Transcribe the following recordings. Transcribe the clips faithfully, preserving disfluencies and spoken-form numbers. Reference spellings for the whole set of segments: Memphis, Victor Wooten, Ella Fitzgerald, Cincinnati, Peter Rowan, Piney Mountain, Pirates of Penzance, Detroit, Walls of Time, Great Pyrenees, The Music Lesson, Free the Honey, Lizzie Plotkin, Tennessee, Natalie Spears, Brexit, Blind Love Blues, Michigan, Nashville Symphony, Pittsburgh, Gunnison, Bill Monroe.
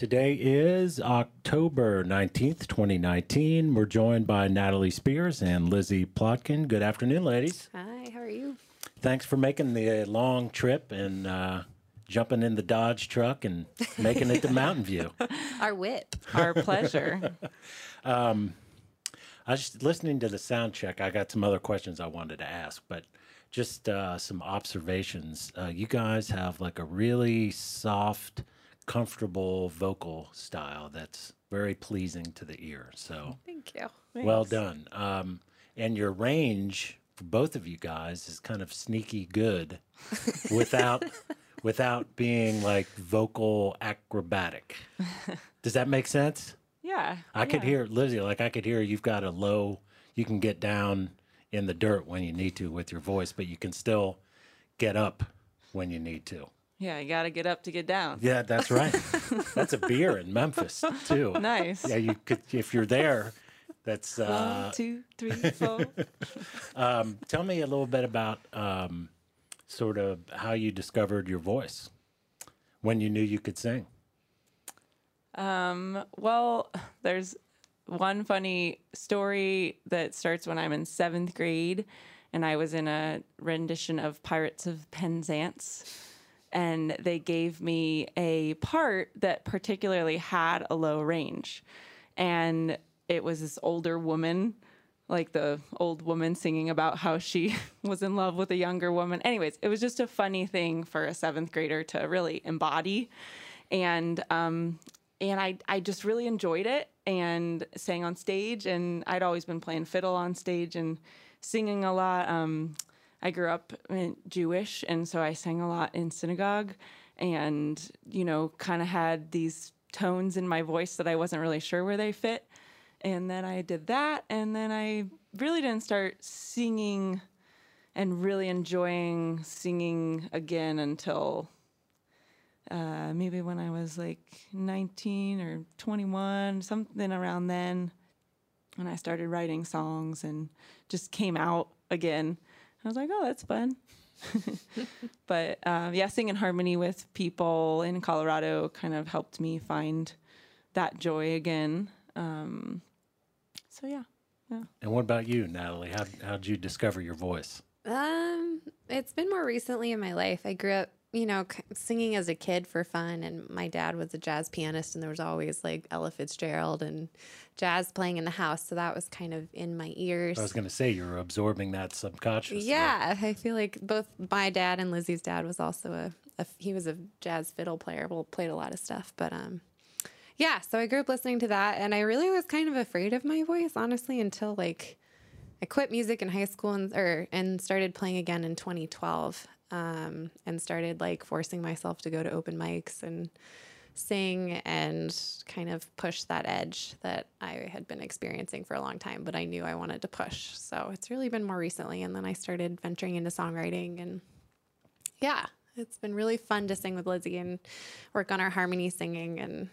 Today is October nineteenth, twenty nineteen. We're joined by Natalie Spears and Lizzie Plotkin. Good afternoon, ladies. Hi, how are you? Thanks for making the long trip and uh, jumping in the Dodge truck and making it to Mountain View. Our whip, our pleasure. um, I was just listening to the sound check. I got some other questions I wanted to ask, but just uh, some observations. Uh, you guys have like a really soft, comfortable vocal style that's very pleasing to the ear. So thank you. Thanks. Well done. Um, and your range for both of you guys is kind of sneaky good without without being like vocal acrobatic. Does that make sense? Yeah. I yeah. could hear, Lizzie, like I could hear you've got a low, you can get down in the dirt when you need to with your voice, but you can still get up when you need to. Yeah, you got to get up to get down. Yeah, that's right. That's a beer in Memphis, too. Nice. Yeah, you could, if you're there, that's... Uh... One, two, three, four. um, tell me a little bit about um, sort of how you discovered your voice, when you knew you could sing. Um, well, there's one funny story that starts when I'm in seventh grade, and I was in a rendition of Pirates of Penzance. And they gave me a part that particularly had a low range. And it was this older woman, like the old woman singing about how she was in love with a younger woman. Anyways, it was just a funny thing for a seventh grader to really embody. And um, and I, I just really enjoyed it and sang on stage. And I'd always been playing fiddle on stage and singing a lot. Um I grew up Jewish, and so I sang a lot in synagogue and, you know, kind of had these tones in my voice that I wasn't really sure where they fit. And then I did that, and then I really didn't start singing and really enjoying singing again until uh, maybe when I was like nineteen or twenty-one, something around then, when I started writing songs and just came out again. I was like, oh, that's fun. But um, yeah, singing in harmony with people in Colorado kind of helped me find that joy again. Um, so yeah, yeah. And what about you, Natalie? How how'd you discover your voice? Um, it's been more recently in my life. I grew up, you know, singing as a kid for fun, and my dad was a jazz pianist, and there was always like Ella Fitzgerald and jazz playing in the house, so that was kind of in my ears. I was going to say, you were absorbing that subconsciously. Yeah, I feel like both my dad and Lizzie's dad was also a, a he was a jazz fiddle player, well, played a lot of stuff, but um, yeah, so I grew up listening to that, and I really was kind of afraid of my voice, honestly, until like I quit music in high school and, or, and started playing again in twenty twelve. Um, and started like forcing myself to go to open mics and sing and kind of push that edge that I had been experiencing for a long time, but I knew I wanted to push. So it's really been more recently. And then I started venturing into songwriting, and yeah, it's been really fun to sing with Lizzie and work on our harmony singing. And,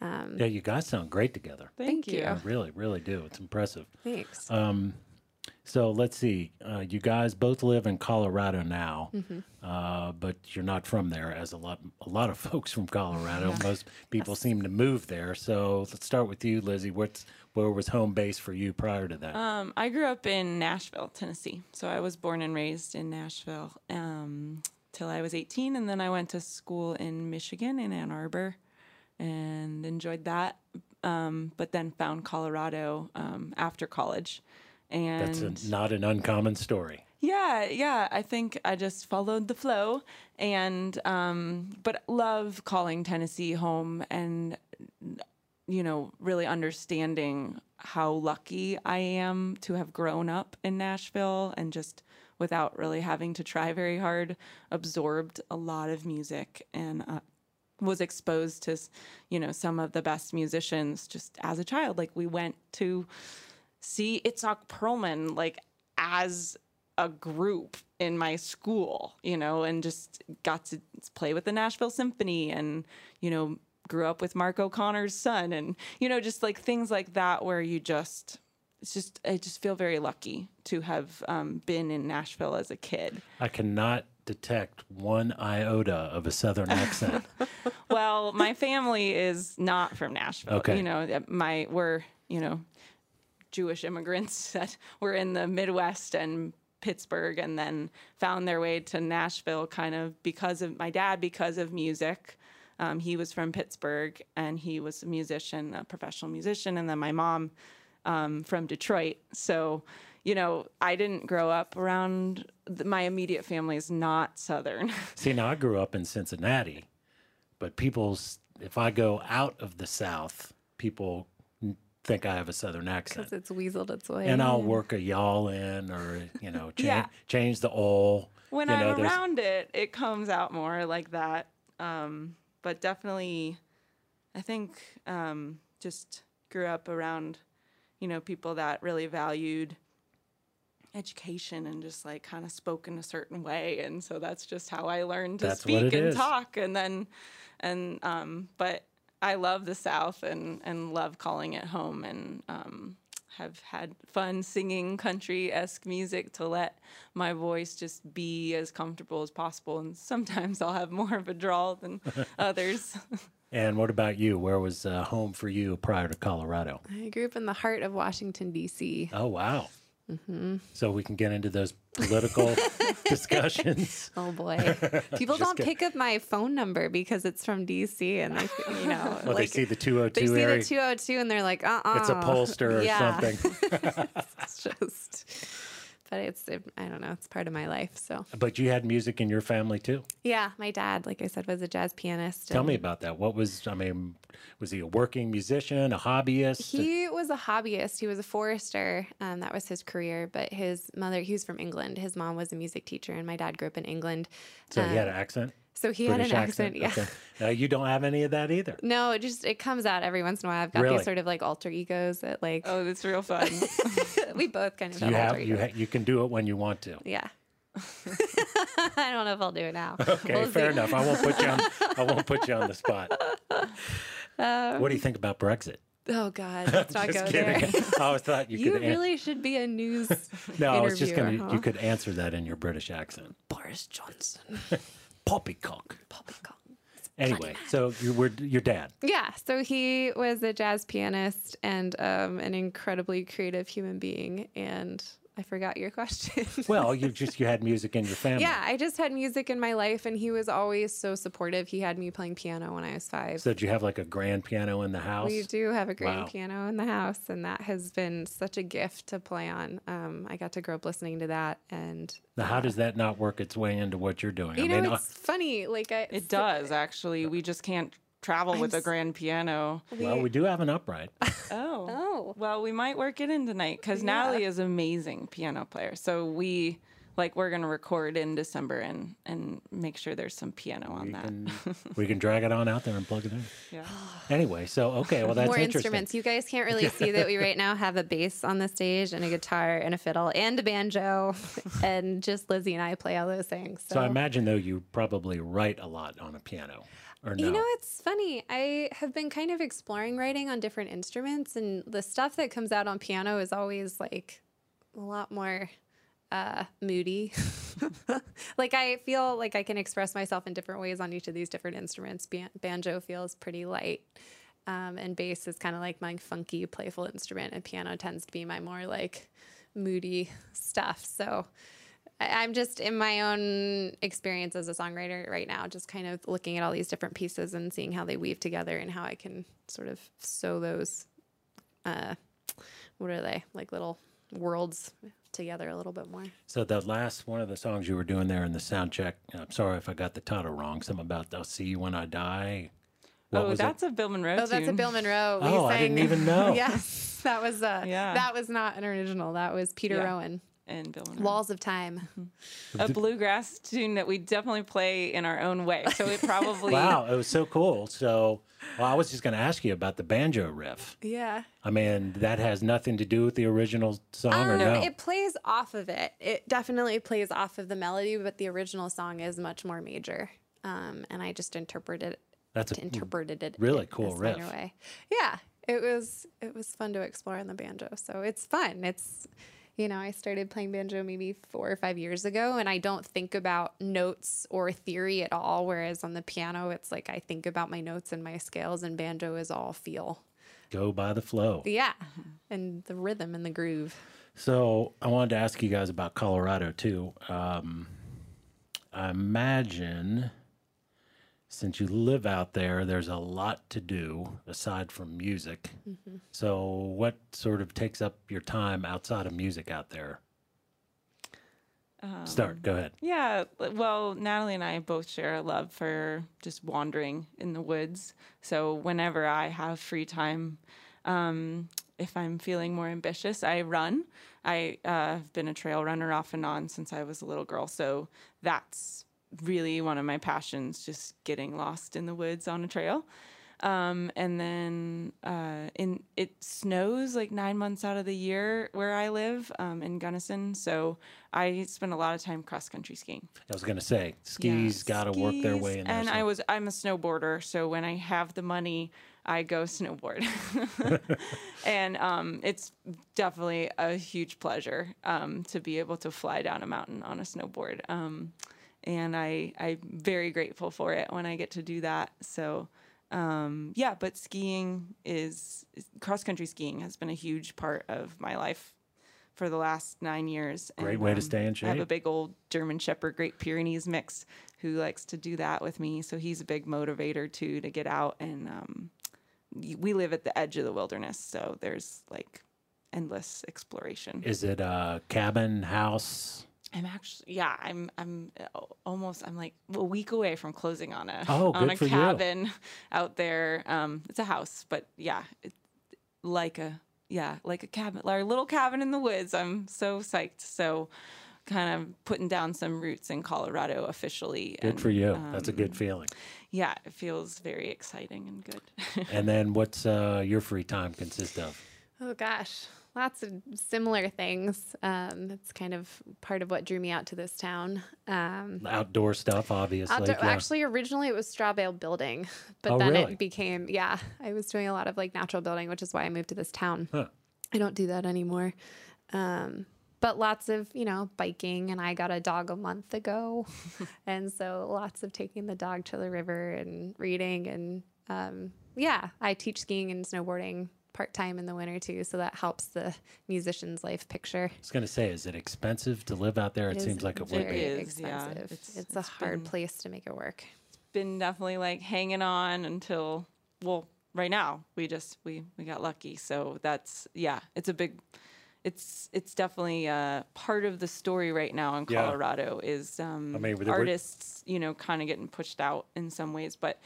um, yeah, you guys sound great together. Thank, thank you. I really, really do. It's impressive. Thanks. Um, So let's see, uh, you guys both live in Colorado now, mm-hmm. uh, but you're not from there, as a lot a lot of folks from Colorado. Yeah. Most people yes. seem to move there. So let's start with you, Lizzie. What's, where was home base for you prior to that? Um, I grew up in Nashville, Tennessee. So I was born and raised in Nashville um, till I was eighteen, and then I went to school in Michigan, in Ann Arbor, and enjoyed that, um, but then found Colorado um, after college. And that's a, not an uncommon story. Yeah, yeah. I think I just followed the flow, and um, but love calling Tennessee home, and you know, really understanding how lucky I am to have grown up in Nashville, and just without really having to try very hard, absorbed a lot of music, and uh, was exposed to, you know, some of the best musicians just as a child. Like we went to see Itzhak Perlman like as a group in my school, you know, and just got to play with the Nashville Symphony, and, you know, grew up with Mark O'Connor's son, and, you know, just like things like that where you just, it's just, I just feel very lucky to have um, been in Nashville as a kid. I cannot detect one iota of a Southern accent? Well, my family is not from Nashville. Okay. You know, my we're, you know, Jewish immigrants that were in the Midwest and Pittsburgh and then found their way to Nashville kind of because of my dad, because of music. Um, he was from Pittsburgh and he was a musician, a professional musician. And then my mom um, from Detroit. So, you know, I didn't grow up around the, my immediate family is not Southern. See, now I grew up in Cincinnati, but people's, if I go out of the South, people think I have a Southern accent. Because it's weaseled its way. And I'll work a y'all in or, you know, change, yeah. change the all. When you know, I'm around it, it comes out more like that. Um, but definitely, I think um, just grew up around, you know, people that really valued education and just like kind of spoke in a certain way. And so that's just how I learned to that's speak and is. talk. And then, and, um, but I love the South and, and love calling it home and, um, have had fun singing country-esque music to let my voice just be as comfortable as possible. And sometimes I'll have more of a drawl than others. And what about you? Where was uh, home for you prior to Colorado? I grew up in the heart of Washington, D C Oh, wow. Mm-hmm. So we can get into those political discussions. Oh, boy. People don't get... pick up my phone number because it's from D C and they, you know. Well, like, they see the two oh two They see area. the two oh two and they're like, uh-uh. It's a pollster or yeah. something. It's just, but it's, it, I don't know, it's part of my life, so. But you had music in your family, too? Yeah, my dad, like I said, was a jazz pianist. Tell me about that. What was, I mean, was he a working musician, a hobbyist? He was a hobbyist. He was a forester. Um, that was his career. But his mother, he was from England. His mom was a music teacher, and my dad grew up in England. So um, he had an accent? So he British had an accent, accent. yeah. Okay. Now you don't have any of that either. No, it just, it comes out every once in a while. I've got really? these sort of like alter egos that like... Oh, that's real fun. We both kind of so have, you have alter egos. You, ha you can do it when you want to. Yeah. I don't know if I'll do it now. Okay, we'll fair see. enough. I won't put you on, I won't put you on the spot. Um, what do you think about Brexit? Oh, God, let's not go kidding. there. I always thought you, you could... You really should be a news No, I was just going to... Huh? You could answer that in your British accent. Boris Johnson. Poppycock. Poppycock. Anyway, so you were your dad. Yeah, so he was a jazz pianist and um, an incredibly creative human being. And I forgot your question. Well, you just you had music in your family. Yeah, I just had music in my life, and he was always so supportive. He had me playing piano when I was five. So did you have like a grand piano in the house? We do have a grand wow. piano in the house, and that has been such a gift to play on. Um, I got to grow up listening to that, and. Now, how does that not work its way into what you're doing? You I know, mean, it's I, funny. Like I, It does, actually. We just can't travel I'm with a grand piano. Well, we do have an upright. Oh. Oh. Well, we might work it in tonight because yeah. Natalie is an amazing piano player. So we, like, we're going to record in December and, and make sure there's some piano on we that. Can, we can drag it on out there and plug it in. Yeah. Anyway, so, okay, well, that's More interesting. instruments. You guys can't really see that we right now have a bass on the stage and a guitar and a fiddle and a banjo. And just Lizzie and I play all those things. So, so I imagine, though, you probably write a lot on a piano. Or no? You know, it's funny. I have been kind of exploring writing on different instruments, and the stuff that comes out on piano is always like a lot more uh, moody. Like I feel like I can express myself in different ways on each of these different instruments. Ban banjo feels pretty light, um, and bass is kind of like my funky, playful instrument, and piano tends to be my more like moody stuff. So. I'm just in my own experience as a songwriter right now, just kind of looking at all these different pieces and seeing how they weave together and how I can sort of sew those, uh, what are they, like little worlds together a little bit more. So the last one of the songs you were doing there in the sound check, I'm sorry if I got the title wrong, something about I'll See You When I Die. What oh, that's it? a Bill Monroe Oh, tune. that's a Bill Monroe. We oh, sang. I didn't even know. Yes, that was, uh, yeah. that was not an original. That was Peter yeah. Rowan. And Bill Monroe. Walls of Time. A bluegrass tune that we definitely play in our own way. So it probably... Wow, it was so cool. So well, I was just going to ask you about the banjo riff. Yeah. I mean, that has nothing to do with the original song um, or no? It plays off of it. It definitely plays off of the melody, but the original song is much more major. Um, and I just interpreted it. That's a interpreted it really cool riff. Way. Yeah, it was, it was fun to explore on the banjo. So it's fun. It's... You know, I started playing banjo maybe four or five years ago, and I don't think about notes or theory at all, whereas on the piano, it's like I think about my notes and my scales, and banjo is all feel. Go by the flow. Yeah, and the rhythm and the groove. So I wanted to ask you guys about Colorado, too. Um, I imagine, since you live out there, there's a lot to do aside from music. Mm-hmm. So what sort of takes up your time outside of music out there? Um, Start, go ahead. Yeah, well, Natalie and I both share a love for just wandering in the woods. So whenever I have free time, um, if I'm feeling more ambitious, I run. I, uh, I've been a trail runner off and on since I was a little girl, so that's really one of my passions, just getting lost in the woods on a trail. Um, and then uh, in it snows like nine months out of the year where I live, um, in Gunnison. So I spend a lot of time cross-country skiing. I was going to say, skis yeah, got to work their way in there. And so. I was, I'm a snowboarder, so when I have the money, I go snowboard. And um, it's definitely a huge pleasure um, to be able to fly down a mountain on a snowboard. Um And I, I'm very grateful for it when I get to do that. So, um, yeah, but skiing is, is cross-country skiing has been a huge part of my life for the last nine years. Great and, way um, to stay in shape. I have a big old German Shepherd, Great Pyrenees mix who likes to do that with me. So he's a big motivator, too, to get out. And um, we live at the edge of the wilderness, so there's, like, endless exploration. Is it a cabin, house? I'm actually, yeah, I'm, I'm almost, I'm like a week away from closing on a, oh, on a cabin you. out there. Um, it's a house, but yeah, it, like a, yeah, like a cabin, our little cabin in the woods. I'm so psyched. So kind of putting down some roots in Colorado officially. Good and, for you. Um, That's a good feeling. Yeah. It feels very exciting and good. And then what's uh, your free time consist of? Oh gosh. Lots of similar things. Um, that's kind of part of what drew me out to this town. Um, outdoor stuff, obviously. Outdoor, yeah. Actually, originally it was straw bale building, but oh, then really? It became, yeah, I was doing a lot of like natural building, which is why I moved to this town. Huh. I don't do that anymore. Um, but lots of, you know, biking, and I got a dog a month ago. And so lots of taking the dog to the river and reading. And um, yeah, I teach skiing and snowboarding part-time in the winter too, so that helps the musician's life picture. I was going to say, is it expensive to live out there? It, it seems like it would be. Very expensive. Yeah, it's, it's, it's a it's hard been, place to make it work. It's been definitely like hanging on until, well, right now we just, we, we got lucky. So that's, yeah, it's a big, it's, it's definitely a part of the story right now in Colorado yeah. is um, I mean, artists, you know, kind of getting pushed out in some ways, but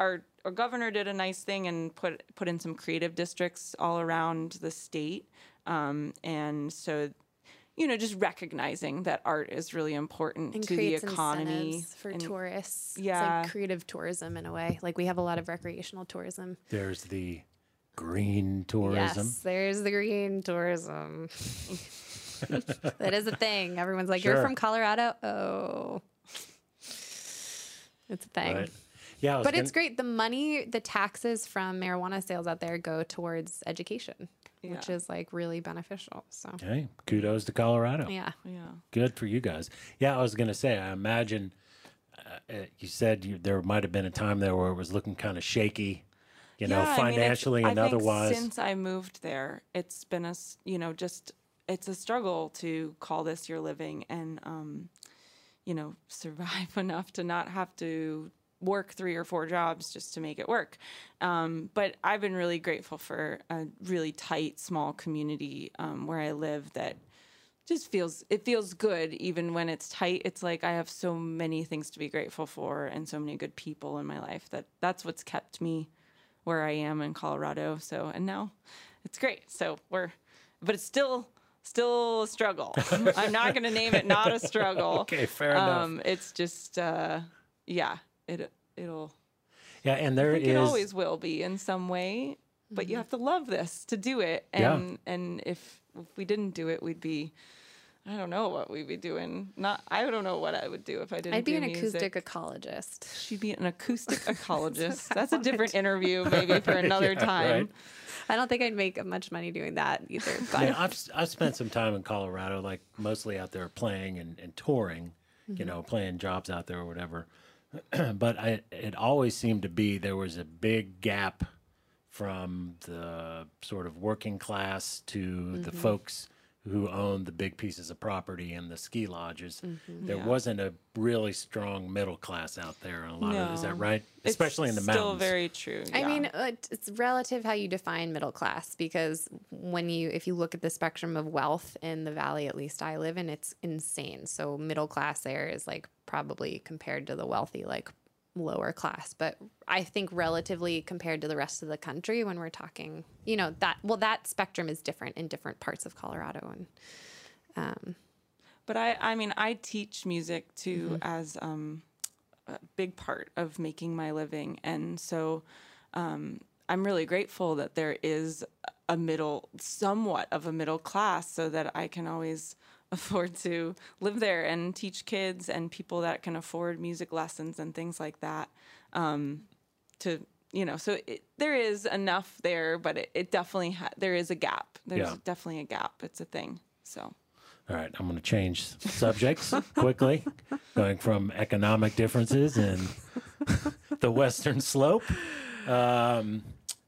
our, Our governor did a nice thing and put put in some creative districts all around the state. Um, and so, you know, just recognizing that art is really important and to the economy. For and, tourists. Yeah. It's like creative tourism in a way. Like we have a lot of recreational tourism. There's the green tourism. Yes, there's the green tourism. That is a thing. Everyone's like, sure. You're from Colorado? Oh. It's a thing. Right. Yeah, but gonna... it's great. The money, the taxes from marijuana sales out there go towards education, yeah. which is like really beneficial. So, okay, kudos to Colorado. Yeah, yeah, good for you guys. Yeah, I was gonna say, I imagine uh, you said you, there might have been a time there where it was looking kind of shaky, you yeah, know, financially I mean, and I think otherwise. Since I moved there, it's been a you know just it's a struggle to call this your living and um, you know survive enough to not have to work three or four jobs just to make it work. Um, but I've been really grateful for a really tight, small community um, where I live that just feels, it feels good even when it's tight. It's like I have so many things to be grateful for and so many good people in my life that that's what's kept me where I am in Colorado. So, and now it's great. So we're, but it's still, still a struggle. I'm not going to name it not a struggle. Okay, fair um, enough. It's just, uh, yeah. It, it'll, yeah, and there I think is, it always will be in some way, but you have to love this to do it. And, yeah. and if, if we didn't do it, we'd be, I don't know what we'd be doing. Not, I don't know what I would do if I didn't I'd do I'd be an music. acoustic ecologist. She'd be an acoustic ecologist. That's a different interview maybe for another yeah, time. Right? I don't think I'd make much money doing that either. But. Yeah, I've, I've spent some time in Colorado, like mostly out there playing and, and touring, mm-hmm. you know, playing jobs out there or whatever. But I, it always seemed to be there was a big gap from the sort of working class to mm-hmm. the folks who owned the big pieces of property and the ski lodges. Mm-hmm. There yeah. wasn't a really strong middle class out there. In a lot no. of, is that right? It's Especially in the mountains. Still very true. Yeah. I mean, it's relative how you define middle class, because when you, if you look at the spectrum of wealth in the valley, at least I live in, it's insane. So middle class there is like probably compared to the wealthy, like lower class. But I think relatively compared to the rest of the country, when we're talking, you know, that, well, that spectrum is different in different parts of Colorado. And, um, but I, I mean, I teach music too, mm-hmm. as, um, a big part of making my living. And so, um, I'm really grateful that there is a middle, somewhat of a middle class, so that I can always afford to live there and teach kids and people that can afford music lessons and things like that. Um, to, you know, so it, there is enough there, but it, it definitely, ha- there is a gap. There's yeah. definitely a gap. It's a thing. So. All right. I'm going to change subjects quickly, going from economic differences in the Western Slope. Um,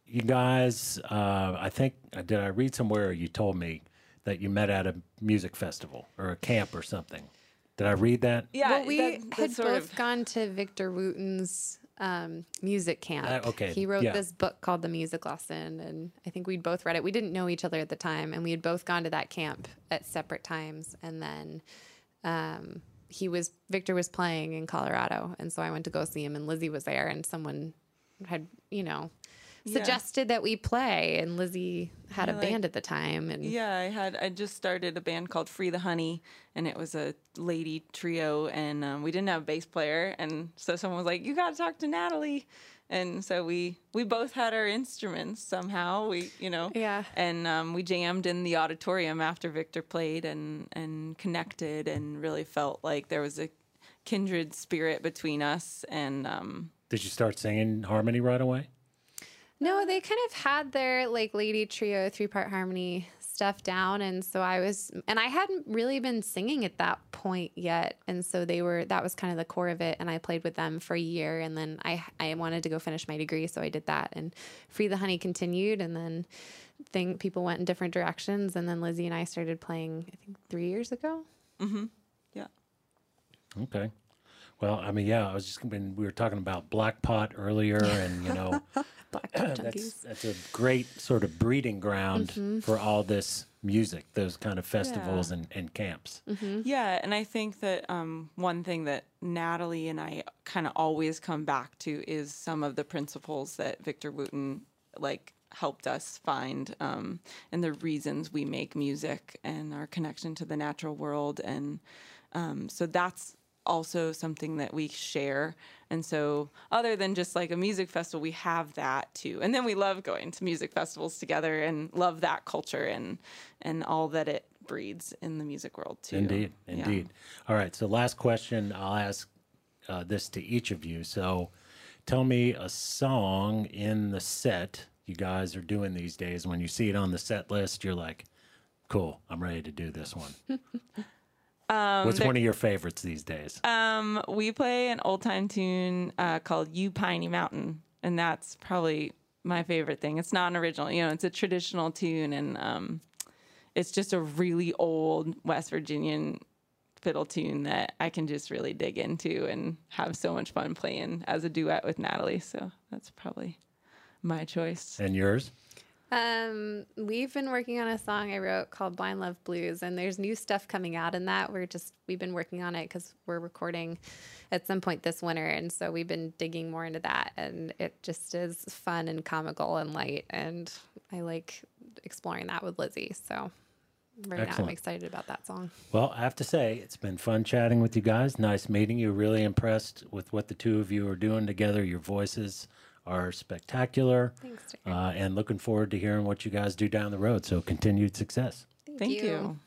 you guys, uh, I think, did I read somewhere you told me that you met at a music festival or a camp or something? Did I read that? Yeah, well, we that, that had both of... gone to Victor Wooten's um, music camp. Uh, okay, he wrote yeah. this book called The Music Lesson, and I think we'd both read it. We didn't know each other at the time, and we had both gone to that camp at separate times. And then um, he was Victor was playing in Colorado, and so I went to go see him, and Lizzie was there, and someone had you know. suggested yeah. that we play, and Lizzie had I a like, band at the time. And yeah, I had I just started a band called Free the Honey, and it was a lady trio, and um, we didn't have a bass player, and so someone was like, "You got to talk to Natalie," and so we we both had our instruments somehow. We you know yeah, and um, we jammed in the auditorium after Victor played, and and connected, and really felt like there was a kindred spirit between us. And um, did you start singing harmony right away? No, they kind of had their like lady trio, three-part harmony stuff down. And so I was, and I hadn't really been singing at that point yet. And so they were, that was kind of the core of it. And I played with them for a year, and then I, I wanted to go finish my degree. So I did that, and Free the Honey continued. And then thing people went in different directions. And then Lizzie and I started playing, I think three years ago. Mm-hmm. Yeah. Okay. Well, I mean, yeah, I was just when we were talking about Black Pot earlier, and you know, Black Pot that's, that's a great sort of breeding ground mm-hmm. for all this music, those kind of festivals yeah. and, and camps. Mm-hmm. Yeah, and I think that um, one thing that Natalie and I kind of always come back to is some of the principles that Victor Wooten like helped us find, um, and the reasons we make music, and our connection to the natural world, and um, so that's also something that we share. And so other than just like a music festival, we have that too. And then we love going to music festivals together, and love that culture and and all that it breeds in the music world too. Indeed, indeed. Yeah. All right, so last question, I'll ask uh, this to each of you. So tell me a song in the set you guys are doing these days. When you see it on the set list, you're like, cool, I'm ready to do this one. Um, What's one of your favorites these days? Um, we play an old-time tune uh, called You Piney Mountain, and that's probably my favorite thing. It's not an original. You know, it's a traditional tune, and um, it's just a really old West Virginian fiddle tune that I can just really dig into and have so much fun playing as a duet with Natalie. So that's probably my choice. And yours? Um, we've been working on a song I wrote called Blind Love Blues, and there's new stuff coming out in that. We're just, we've been working on it because we're recording at some point this winter. And so we've been digging more into that, and it just is fun and comical and light. And I like exploring that with Lizzie. So right Excellent. now I'm excited about that song. Well, I have to say it's been fun chatting with you guys. Nice meeting you. Really impressed with what the two of you are doing together. Your voices are spectacular. Thanks, uh, and looking forward to hearing what you guys do down the road. So continued success. Thank, Thank you. you.